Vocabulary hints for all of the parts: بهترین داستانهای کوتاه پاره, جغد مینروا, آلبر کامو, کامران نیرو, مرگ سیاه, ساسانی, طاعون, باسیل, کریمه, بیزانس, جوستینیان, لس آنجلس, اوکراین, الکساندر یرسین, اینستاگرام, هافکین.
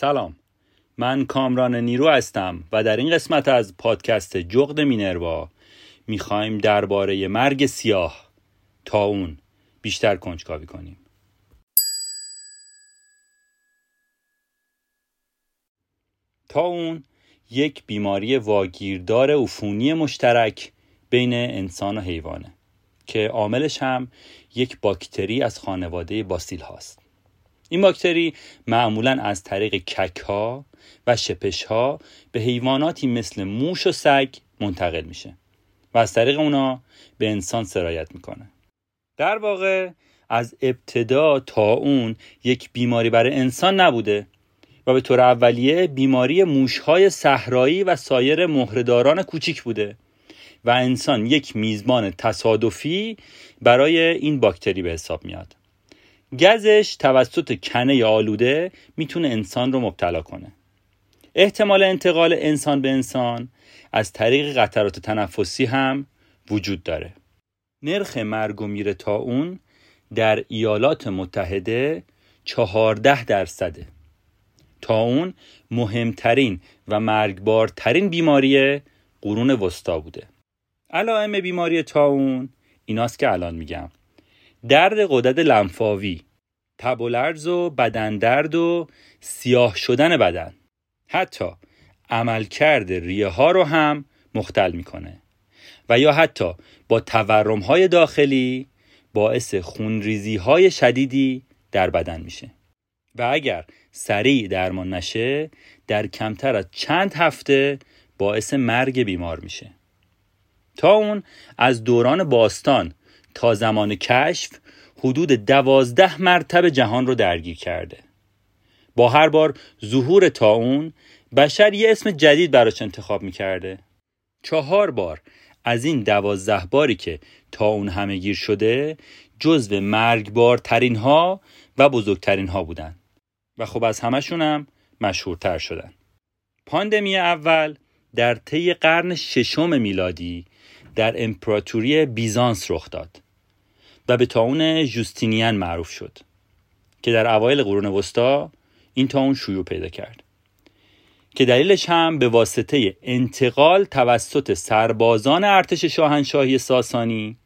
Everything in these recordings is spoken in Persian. سلام، من کامران نیرو هستم و در این قسمت از پادکست جغد مینروا میخوایم درباره مرگ سیاه طاعون بیشتر کنجکاوی کنیم. طاعون یک بیماری واگیردار عفونی مشترک بین انسان و حیوانه که عاملش هم یک باکتری از خانواده باسیل هاست. این باکتری معمولاً از طریق کک‌ها و شپش‌ها به حیواناتی مثل موش و سگ منتقل میشه و از طریق اونا به انسان سرایت میکنه. در واقع از ابتدا طاعون یک بیماری برای انسان نبوده و به طور اولیه بیماری موش‌های صحرایی و سایر مهره‌داران کوچک بوده و انسان یک میزبان تصادفی برای این باکتری به حساب میاد. گازش توسط کنه آلوده میتونه انسان رو مبتلا کنه. احتمال انتقال انسان به انسان از طریق قطرات تنفسی هم وجود داره. نرخ مرگ و میر طاعون در ایالات متحده 14%. طاعون مهمترین و مرگبارترین بیماری قرون وسطا بوده. علائم بیماری طاعون ایناست که الان میگم: درد غدد لنفاوی، تب و لرز و بدن درد و سیاه شدن بدن. حتی عملکرد ریه ها رو هم مختل میکنه و یا حتی با تورم های داخلی باعث خونریزی های شدیدی در بدن میشه و اگر سریع درمان نشه در کمتر از چند هفته باعث مرگ بیمار میشه. طاعون از دوران باستان تا زمان کشف حدود 12 مرتب جهان رو درگیر کرده. با هر بار ظهور طاعون بشر یه اسم جدید براش انتخاب می‌کرده. 4 بار از این 12 باری که طاعون همه‌گیر شده جزو مرگبارترین ها و بزرگترین ها بودن و خب از همشون هم مشهورتر شدن. پاندمی اول در طی قرن 6 میلادی در امپراتوری بیزانس رخ داد و به طاعون جوستینیان معروف شد که در اوایل قرون وسطا این طاعون شیوع پیدا کرد که دلیلش هم به واسطه انتقال توسط سربازان ارتش شاهنشاهی ساسانی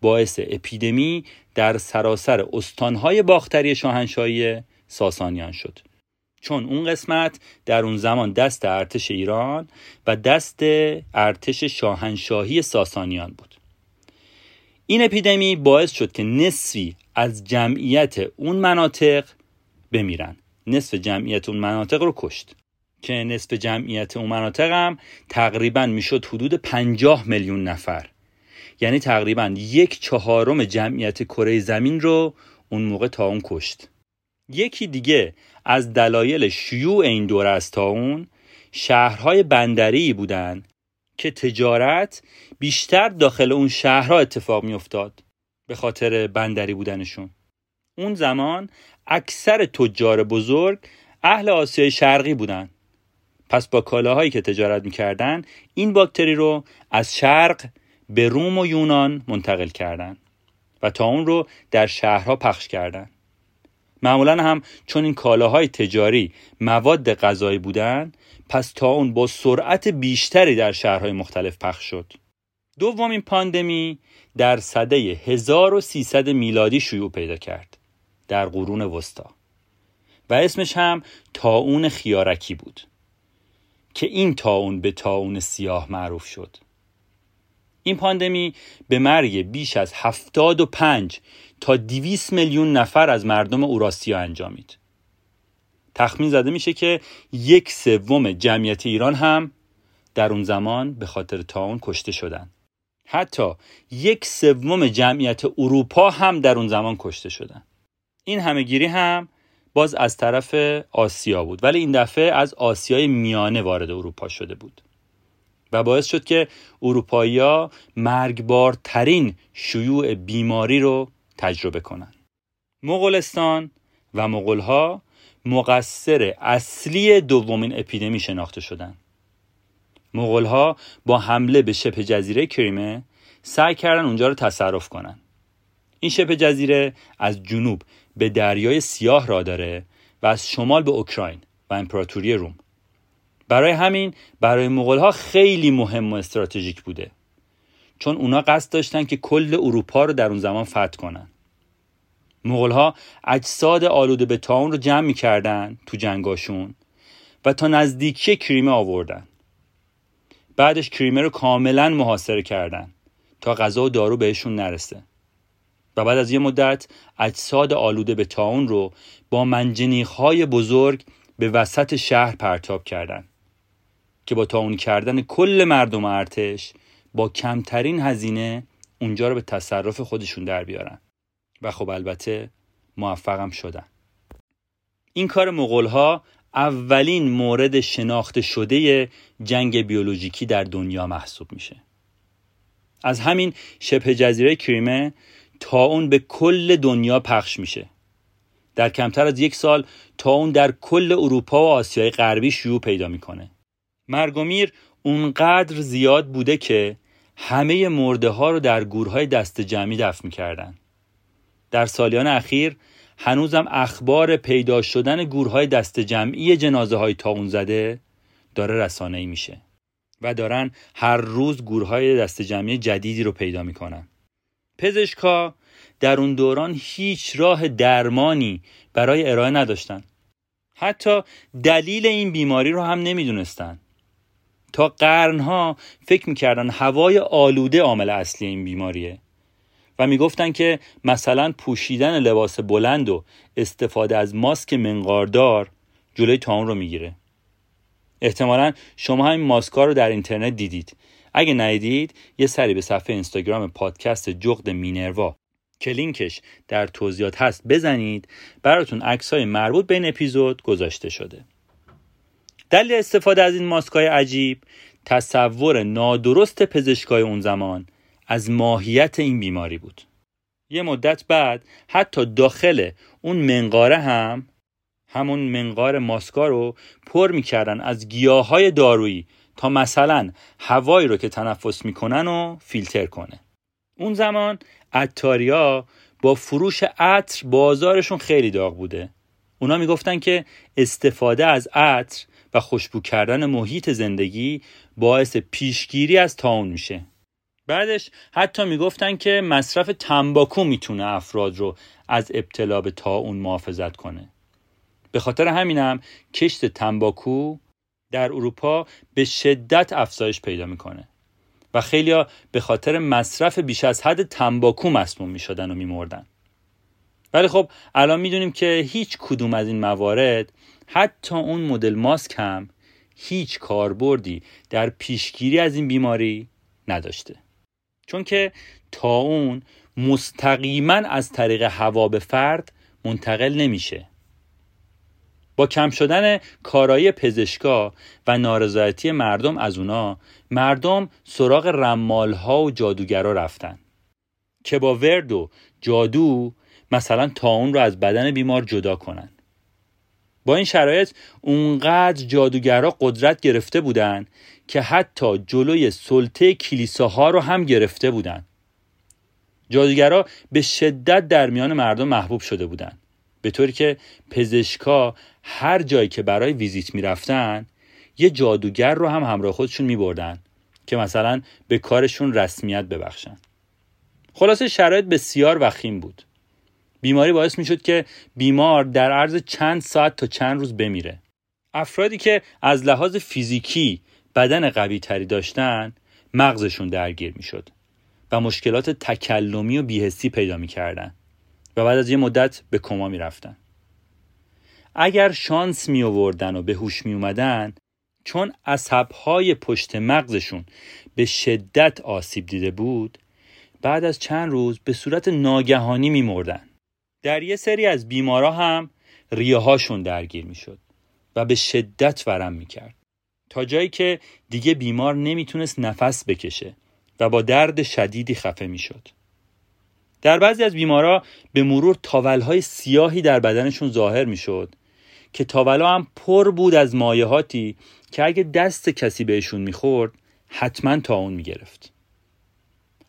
باعث اپیدمی در سراسر استانهای باختری شاهنشاهی ساسانیان شد، چون اون قسمت در اون زمان دست ارتش ایران و دست ارتش شاهنشاهی ساسانیان بود. این اپیدمی باعث شد که نصفی از جمعیت اون مناطق بمیرن. نصف جمعیت اون مناطق رو کشت که نصف جمعیت اون مناطق هم تقریباً میشد حدود 50 میلیون نفر، یعنی تقریباً 1/4 جمعیت کره زمین رو اون موقع طاعون کشت. یکی دیگه از دلایل شیوع این دوره از طاعون شهرهای بندری بودند که تجارت بیشتر داخل اون شهرها اتفاق میافتاد به خاطر بندری بودنشون. اون زمان اکثر تجار بزرگ اهل آسیای شرقی بودند، پس با کالاهایی که تجارت میکردن این باکتری رو از شرق به روم و یونان منتقل کردن و طاعون رو در شهرها پخش کردن. معمولا هم چون این کالاهای تجاری مواد غذایی بودن پس طاعون با سرعت بیشتری در شهرهای مختلف پخش شد. دومین پاندمی در سده 1300 میلادی شیوع پیدا کرد در قرون وسطا و اسمش هم طاعون خیارکی بود که این طاعون به طاعون سیاه معروف شد. این پاندمی به مرگ بیش از 75 تا 200 میلیون نفر از مردم اوراسیا انجامید. تخمین زده میشه که 1/3 جمعیت ایران هم در اون زمان به خاطر طاعون کشته شدن. حتی 1/3 جمعیت اروپا هم در اون زمان کشته شدن. این همهگیری هم باز از طرف آسیا بود، ولی این دفعه از آسیای میانه وارد اروپا شده بود و باعث شد که اروپایی‌ها مرگبارترین شیوع بیماری رو تجربه کنن. مغولستان و مغول‌ها مقصر اصلی دومین اپیدمی شناخته شدن. مغول‌ها با حمله به شبه جزیره کریمه سعی کردن اونجا رو تصرف کنن. این شبه جزیره از جنوب به دریای سیاه راه داره و از شمال به اوکراین و امپراتوری روم. برای همین برای مغول‌ها خیلی مهم و استراتژیک بوده، چون اونا قصد داشتن که کل اروپا رو در اون زمان فتح کنن. مغول‌ها اجساد آلوده به طاعون رو جمع می‌کردن تو جنگاشون و تا نزدیکی کریمه آوردن. بعدش کریمه رو کاملا محاصره کردن تا غذا و دارو بهشون نرسه. و بعد از یه مدت اجساد آلوده به طاعون رو با منجنیق‌های بزرگ به وسط شهر پرتاب کردن که با طاعون کردن کل مردم ارتش با کمترین هزینه اونجا رو به تصرف خودشون در بیارن و خب البته موفقم شدن. این کار مغول‌ها اولین مورد شناخته شده جنگ بیولوژیکی در دنیا محسوب میشه. از همین شبه جزیره کریمه طاعون به کل دنیا پخش میشه. در کمتر از یک سال طاعون در کل اروپا و آسیای غربی شیوع پیدا میکنه. مرگ و میر اونقدر زیاد بوده که همه مرده ها رو در گورهای دست جمعی دفن میکردن. در سالیان اخیر هنوزم اخبار پیدا شدن گورهای دست جمعی جنازه های طاعون زده داره رسانه‌ای میشه و دارن هر روز گورهای دست جمعی جدیدی رو پیدا میکنن. پزشکا در اون دوران هیچ راه درمانی برای ارائه نداشتن. حتی دلیل این بیماری رو هم نمیدونستن. تا قرنها فکر میکردن هوای آلوده عامل اصلی این بیماریه و میگفتن که مثلا پوشیدن لباس بلند و استفاده از ماسک منقاردار جلوی طاعون رو میگیره. احتمالاً شما همین ماسکا رو در اینترنت دیدید. اگه ندیدید یه سری به صفحه اینستاگرام پادکست جغد مینروا که لینکش در توضیحات هست بزنید، براتون عکس‌های مربوط به این اپیزود گذاشته شده. دلیل استفاده از این ماسک‌های عجیب تصور نادرست پزشکای اون زمان از ماهیت این بیماری بود. یه مدت بعد حتی داخل اون منقاره هم همون منقار ماسکا رو پر می‌کردن از گیاهای دارویی تا مثلا هوایی رو که تنفس می‌کنن و فیلتر کنه. اون زمان عطاریا با فروش عطر بازارشون خیلی داغ بوده. اونا میگفتن که استفاده از عطر و خوشبو کردن محیط زندگی باعث پیشگیری از طاعون میشه. بعدش حتی میگفتن که مصرف تنباکو میتونه افراد رو از ابتلا به طاعون محافظت کنه. به خاطر همینم کشت تنباکو در اروپا به شدت افزایش پیدا میکنه و خیلیا به خاطر مصرف بیش از حد تنباکو مسموم میشدن و میمردن. ولی خب الان میدونیم که هیچ کدوم از این موارد، حتی اون مدل ماسک هم، هیچ کاربردی در پیشگیری از این بیماری نداشته، چون که طاعون مستقیما از طریق هوا به فرد منتقل نمیشه. با کم شدن کارایی پزشکا و نارضایتی مردم از اونا، مردم سراغ رمال‌ها و جادوگرا رفتن که با ورد و جادو مثلا طاعون رو از بدن بیمار جدا کنن. با این شرایط اونقدر جادوگرا قدرت گرفته بودن که حتی جلوی سلطه کلیساها رو هم گرفته بودن. جادوگرا به شدت در میان مردم محبوب شده بودن، به طوری که پزشکا هر جایی که برای ویزیت می رفتن یه جادوگر رو هم همراه خودشون می بردن که مثلا به کارشون رسمیت ببخشن. خلاصه شرایط بسیار وخیم بود. بیماری باعث می شد که بیمار در عرض چند ساعت تا چند روز بمیره. افرادی که از لحاظ فیزیکی بدن قوی تری داشتن مغزشون درگیر می شد و مشکلات تکلمی و بی‌حسی پیدا می کردن و بعد از یه مدت به کما می رفتن. اگر شانس می آوردن و به هوش می اومدن، چون عصبهای پشت مغزشون به شدت آسیب دیده بود، بعد از چند روز به صورت ناگهانی می مردن. در یه سری از بیمارا هم ریه هاشون درگیر می شد و به شدت ورم می کرد تا جایی که دیگه بیمار نمی تونست نفس بکشه و با درد شدیدی خفه می شد. در بعضی از بیمارا به مرور تاولهای سیاهی در بدنشون ظاهر می شد که تاولها هم پر بود از مایعاتی که اگه دست کسی بهشون می خورد حتما طاعون می گرفت.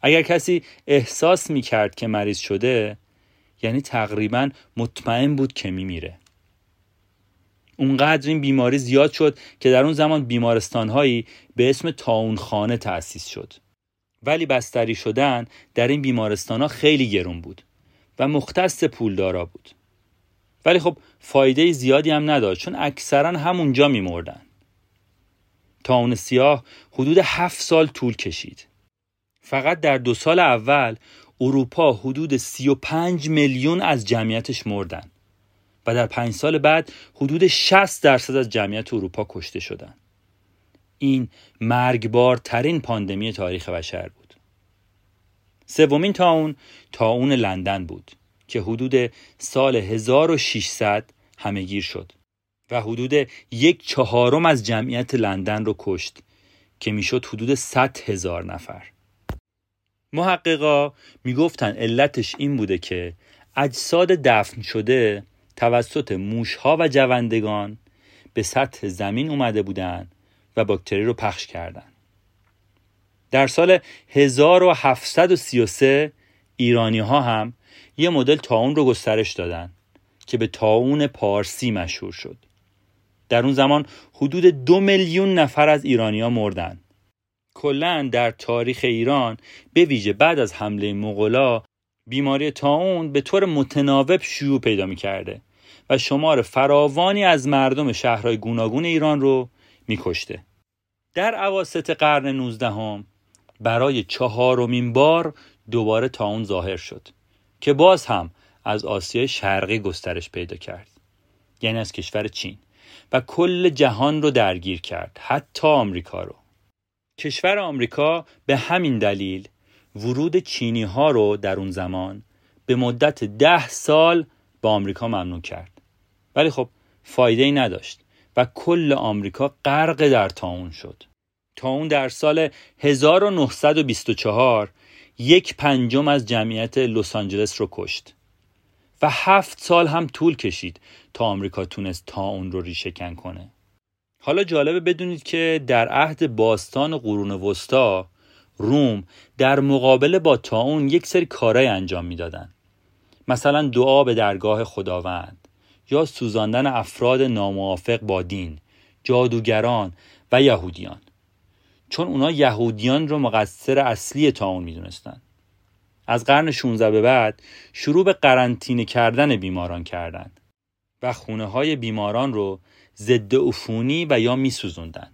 اگر کسی احساس می کرد که مریض شده، یعنی تقریبا مطمئن بود که می میره. اونقدر این بیماری زیاد شد که در اون زمان بیمارستان‌هایی به اسم طاعونخانه تأسیس شد. ولی بستری شدن در این بیمارستان‌ها خیلی گران بود و مختص پولدارا بود. ولی خب فایده زیادی هم نداشت چون اکثرا همونجا می‌مردن. طاعون سیاه حدود 7 سال طول کشید. فقط در 2 سال اول اروپا حدود 35 میلیون از جمعیتش مردن و در 5 سال بعد حدود 60% از جمعیت اروپا کشته شدن. این مرگبارترین پاندمی تاریخ بشر بود. 3 طاعون لندن بود که حدود سال 1600 همهگیر شد و حدود 1/4 از جمعیت لندن رو کشت که میشد حدود 100,000 نفر. محققا میگفتن علتش این بوده که اجساد دفن شده توسط موشها و جوندگان به سطح زمین اومده بودن و باکتری رو پخش کردن. در سال 1733 ایرانی ها هم یه مدل طاعون رو گسترش دادن که به طاعون پارسی مشهور شد. در اون زمان حدود 2 میلیون نفر از ایرانی ها مردن. کلاً در تاریخ ایران به ویژه بعد از حمله مغولا بیماری طاعون به طور متناوب شیوع پیدا می‌کرده و شمار فراوانی از مردم شهرهای گوناگون ایران رو می‌کشته. در اواسط قرن 19 برای 4مین بار دوباره طاعون ظاهر شد که باز هم از آسیای شرقی گسترش پیدا کرد، یعنی از کشور چین، و کل جهان رو درگیر کرد، حتی آمریکا رو. کشور آمریکا به همین دلیل ورود چینی ها رو در اون زمان به مدت 10 سال با آمریکا ممنوع کرد. ولی خب فایده ای نداشت و کل آمریکا غرق در طاعون شد. طاعون در سال 1924 1/5 از جمعیت لس آنجلس رو کشت و 7 سال هم طول کشید تا آمریکا تونست طاعون رو ریشه‌کن کنه. حالا جالبه بدونید که در عهد باستان و قرون وسطا روم در مقابله با طاعون یک سری کارهای انجام میدادن، مثلا دعا به درگاه خداوند یا سوزاندن افراد ناموافق با دین، جادوگران و یهودیان، چون اونا یهودیان رو مقصر اصلی طاعون میدونستن. از قرن 16 به بعد شروع به قرنطینه کردن بیماران کردن و خونه‌های بیماران رو ضد عفونی و یا میسوزوندن.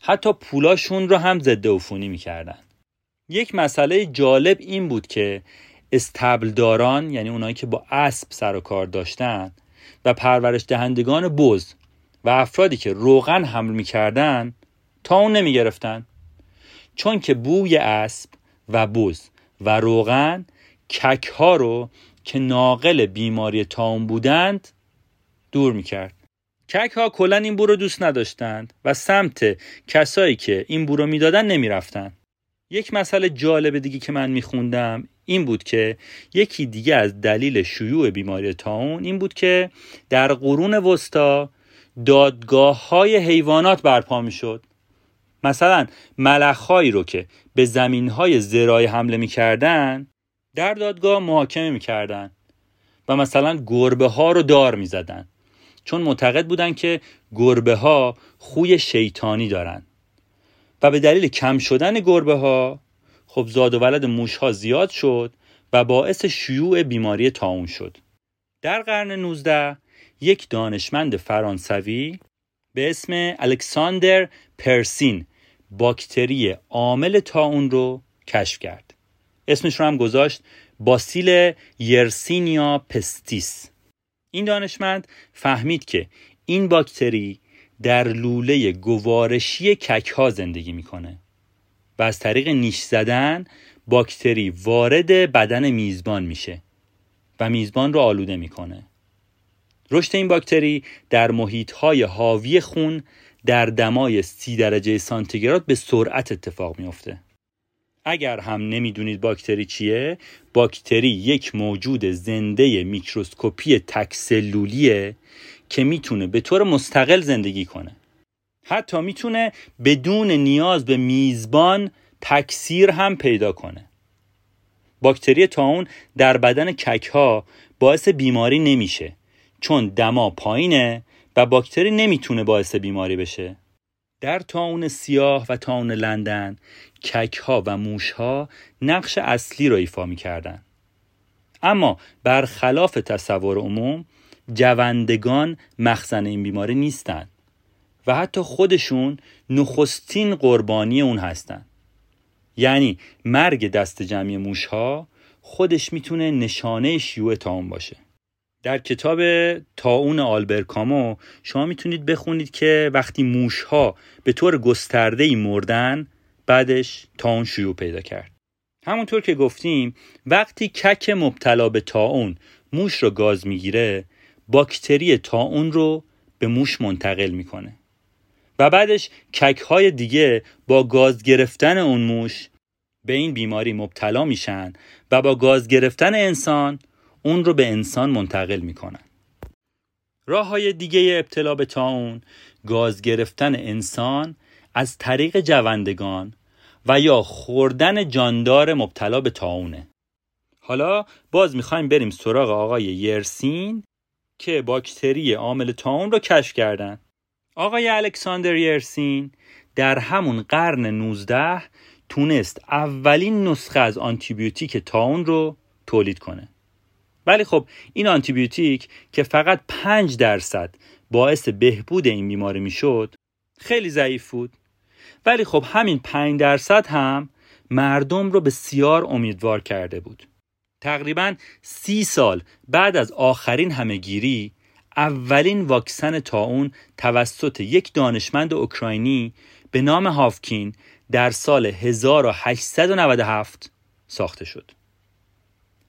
حتی پولاشون رو هم ضد عفونی میکردن. یک مسئله جالب این بود که استبلداران، یعنی اونایی که با اسب سر و کار داشتن، و پرورش دهندگان بز و افرادی که روغن حمل میکردن طاعون نمیگرفتن، چون که بوی اسب و بز و روغن کک ها رو که ناقل بیماری طاعون بودند دور میکرد. کک ها کلن این بو رو دوست نداشتند و سمت کسایی که این بو رو میدادن نمیرفتن. یک مسئله جالب دیگه که من میخوندم این بود که یکی دیگه از دلیل شیوع بیماری طاعون این بود که در قرون وسطا دادگاه های حیوانات برپا میشد. مثلا ملخ‌هایی رو که به زمین‌های زراعی حمله می‌کردن در دادگاه محاکمه می‌کردن و مثلا گربه‌ها رو دار می‌زدن، چون معتقد بودن که گربه‌ها خوی شیطانی دارن و به دلیل کم شدن گربه‌ها خب زاد و ولد موش‌ها زیاد شد و باعث شیوع بیماری طاعون شد. در قرن 19 یک دانشمند فرانسوی به اسم الکساندر یرسین باکتری عامل طاعون رو کشف کرد. اسمش رو هم گذاشت باسیل یرسینیا پستیس. این دانشمند فهمید که این باکتری در لوله گوارشی کک‌ها زندگی میکنه و از طریق نیش زدن باکتری وارد بدن میزبان میشه و میزبان رو آلوده میکنه. رشد این باکتری در محیط‌های حاوی خون در دمای 30 درجه سانتیگراد به سرعت اتفاق میفته. اگر هم نمیدونید باکتری چیه، باکتری یک موجود زنده میکروسکوپی تک‌سلولیه که میتونه به طور مستقل زندگی کنه. حتی میتونه بدون نیاز به میزبان تکثیر هم پیدا کنه. باکتری طاعون در بدن کک‌ها باعث بیماری نمیشه، چون دما پایینه و باکتری نمیتونه باعث بیماری بشه. در طاعون سیاه و طاعون لندن ککها و موشها نقش اصلی را ایفا می‌کردند. اما برخلاف تصور عموم جوندگان مخزن این بیماری نیستند و حتی خودشون نخستین قربانی اون هستند. یعنی مرگ دست جمعی موشها خودش میتونه نشانه شیوع طاعون باشه. در کتاب طاعون آلبر کامو شما میتونید بخونید که وقتی موشها به طور گسترده‌ای مردن بعدش طاعون شیوع پیدا کرد. همونطور که گفتیم وقتی کک مبتلا به طاعون موش رو گاز میگیره، باکتری طاعون رو به موش منتقل میکنه و بعدش کک‌های دیگه با گاز گرفتن اون موش به این بیماری مبتلا میشن و با گاز گرفتن انسان اون رو به انسان منتقل میکنن. راه‌های دیگه ابتلا به طاعون گاز گرفتن انسان از طریق جوندگان و یا خوردن جاندار مبتلا به طاعونه. حالا باز میخوایم بریم سراغ آقای یرسین که باکتری عامل طاعون رو کشف کردن. آقای الکساندر یرسین در همون قرن 19 تونست اولین نسخه از آنتیبیوتیک طاعون رو تولید کنه. ولی خب این آنتیبیوتیک که فقط 5% باعث بهبود این بیماری میشد خیلی ضعیف بود. ولی خب همین 5% هم مردم رو بسیار امیدوار کرده بود. تقریباً 30 سال بعد از آخرین همه‌گیری اولین واکسن طاعون توسط یک دانشمند اوکراینی به نام هافکین در سال 1897 ساخته شد.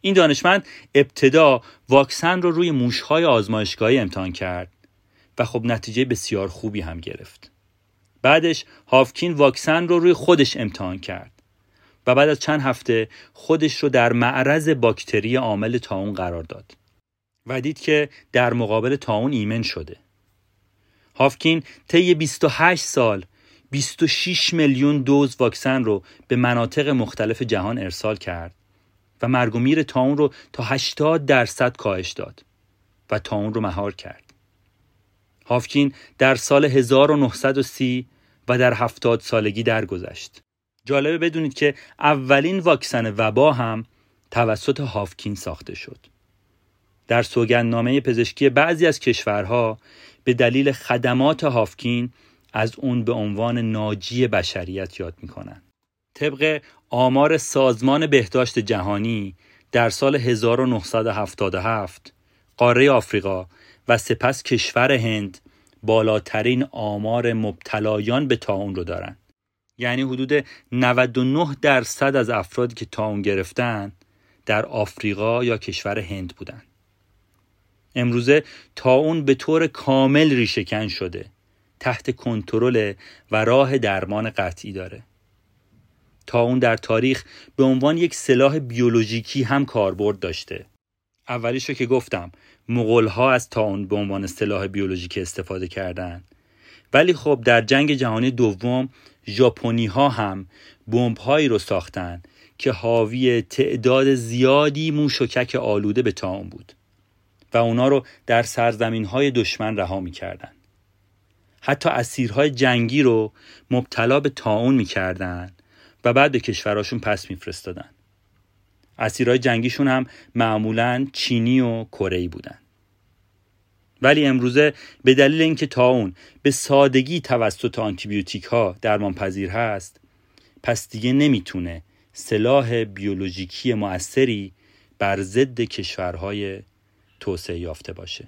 این دانشمند ابتدا واکسن رو روی موش‌های آزمایشگاهی امتحان کرد و خب نتیجه بسیار خوبی هم گرفت. بعدش هافکین واکسن رو روی خودش امتحان کرد و بعد از چند هفته خودش رو در معرض باکتری عامل طاعون قرار داد و دید که در مقابل طاعون ایمن شده. هافکین طی 28 سال 26 میلیون دوز واکسن رو به مناطق مختلف جهان ارسال کرد و مرگ و میر طاعون رو تا 80% کاهش داد و طاعون رو مهار کرد. هافکین در سال 1930 و در 70 سالگی درگذشت. جالبه بدونید که اولین واکسن وبا هم توسط هافکین ساخته شد. در سوگندنامه پزشکی بعضی از کشورها به دلیل خدمات هافکین از اون به عنوان ناجی بشریت یاد میکنن. طبق آمار سازمان بهداشت جهانی در سال 1977 قاره آفریقا و سپس کشور هند بالاترین آمار مبتلایان به طاعون رو دارن. یعنی حدود 99% از افرادی که طاعون گرفتن در آفریقا یا کشور هند بودن. امروزه طاعون به طور کامل ریشه‌کن شده، تحت کنترل و راه درمان قطعی داره. طاعون در تاریخ به عنوان یک سلاح بیولوژیکی هم کاربرد داشته. اولیشو که گفتم مغول‌ها از طاعون به عنوان سلاح بیولوژیکی استفاده کردن. ولی خب در جنگ جهانی دوم ژاپنی‌ها هم بمب‌هایی رو ساختن که حاوی تعداد زیادی موش و کک آلوده به طاعون بود و اونا رو در سرزمین‌های دشمن رها می‌کردن. حتی اسیرهای جنگی رو مبتلا به طاعون می‌کردن و بعد به کشوراشون پس می‌فرستادن. اسیرهای جنگیشون هم معمولاً چینی و کره‌ای بودن. ولی امروزه به دلیل اینکه طاعون به سادگی توسط آنتیبیوتیک ها درمان پذیر هست، پس دیگه نمیتونه سلاح بیولوژیکی مؤثری بر ضد کشورهای توسعه یافته باشه.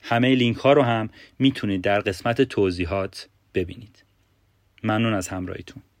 همه لینک ها رو هم میتونید در قسمت توضیحات ببینید. ممنون از همراهیتون.